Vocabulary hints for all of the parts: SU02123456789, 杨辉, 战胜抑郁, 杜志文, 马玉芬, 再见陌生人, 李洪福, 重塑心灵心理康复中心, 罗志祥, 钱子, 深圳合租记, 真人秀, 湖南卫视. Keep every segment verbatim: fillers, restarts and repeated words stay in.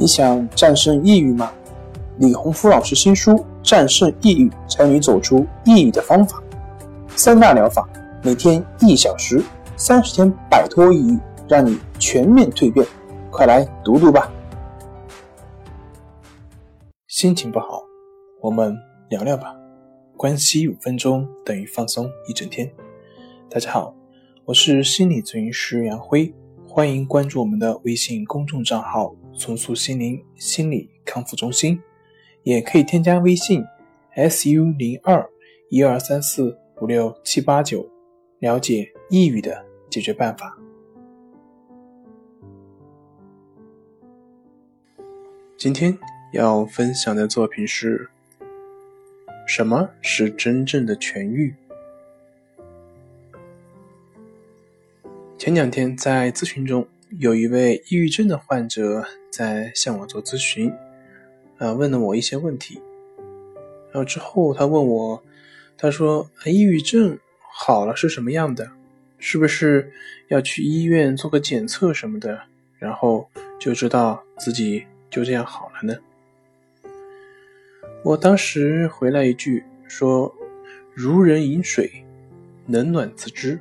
你想战胜抑郁吗？李洪福老师新书《战胜抑郁》，教你走出抑郁的方法。三大疗法，每天一小时，三十天摆脱抑郁，让你全面蜕变。快来读读吧。心情不好，我们聊聊吧。关系五分钟等于放松一整天。大家好，我是心理咨询师杨辉，欢迎关注我们的微信公众账号重塑心灵心理康复中心，也可以添加微信 S U 零二 一二三四五六七八九 了解抑郁的解决办法。今天要分享的作品是什么是真正的痊愈？前两天在咨询中，有一位抑郁症的患者在向我做咨询，啊，问了我一些问题。然后之后他问我，他说，抑郁症好了是什么样的？是不是要去医院做个检测什么的，然后就知道自己就这样好了呢？我当时回来一句说，如人饮水，冷暖自知。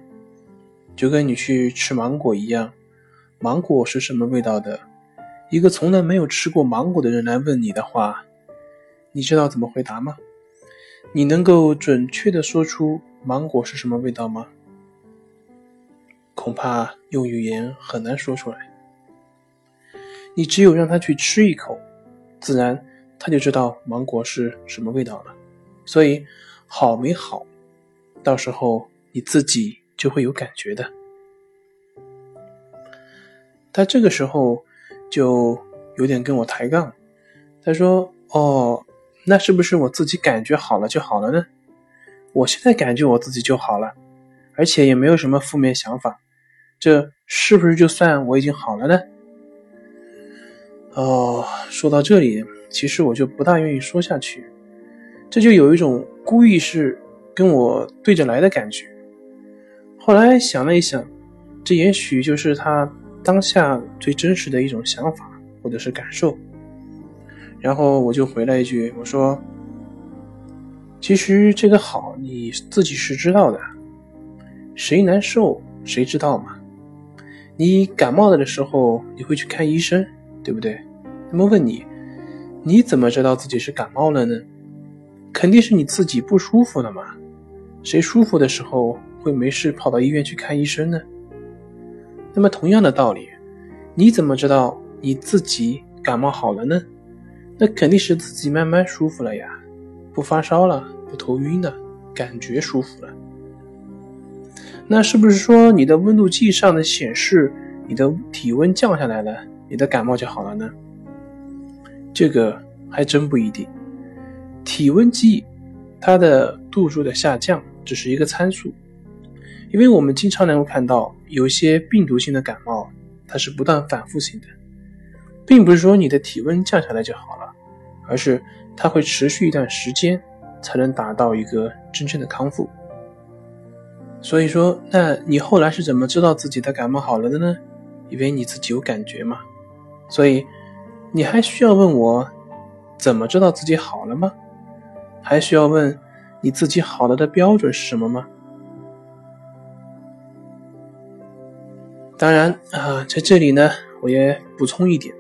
就跟你去吃芒果一样，芒果是什么味道的？一个从来没有吃过芒果的人来问你的话，你知道怎么回答吗？你能够准确地说出芒果是什么味道吗？恐怕用语言很难说出来。你只有让他去吃一口，自然他就知道芒果是什么味道了。所以，好没好，到时候你自己就会有感觉的。他这个时候就有点跟我抬杠，他说，哦，那是不是我自己感觉好了就好了呢？我现在感觉我自己就好了，而且也没有什么负面想法，这是不是就算我已经好了呢？哦，说到这里，其实我就不大愿意说下去，这就有一种故意是跟我对着来的感觉。后来想了一想，这也许就是他当下最真实的一种想法或者是感受。然后我就回来一句，我说，其实这个好你自己是知道的，谁难受谁知道嘛。你感冒了的时候你会去看医生，对不对？那么问你，你怎么知道自己是感冒了呢？肯定是你自己不舒服了嘛，谁舒服的时候会没事跑到医院去看医生呢？那么同样的道理，你怎么知道你自己感冒好了呢？那肯定是自己慢慢舒服了呀，不发烧了，不头晕了，感觉舒服了。那是不是说你的温度计上的显示你的体温降下来了，你的感冒就好了呢？这个还真不一定。体温计它的度数的下降只是一个参数，因为我们经常能够看到有一些病毒性的感冒，它是不断反复性的，并不是说你的体温降下来就好了，而是它会持续一段时间才能达到一个真正的康复。所以说，那你后来是怎么知道自己的感冒好了的呢？因为你自己有感觉嘛。所以你还需要问我怎么知道自己好了吗？还需要问你自己好了的标准是什么吗？当然啊，在这里呢，我也补充一点，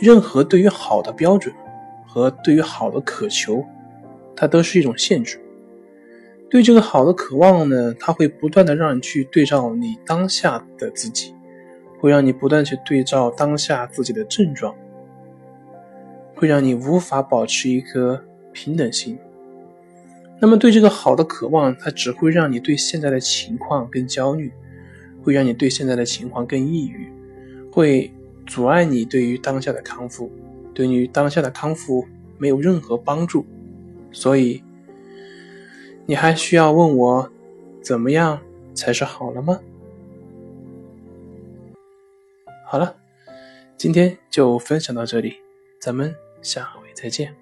任何对于好的标准和对于好的渴求，它都是一种限制。对这个好的渴望呢，它会不断的让你去对照你当下的自己，会让你不断去对照当下自己的症状，会让你无法保持一个平等性。那么对这个好的渴望，它只会让你对现在的情况更焦虑，会让你对现在的情况更抑郁，会阻碍你对于当下的康复，对于当下的康复没有任何帮助。所以你还需要问我怎么样才是好了吗？好了，今天就分享到这里，咱们下回再见。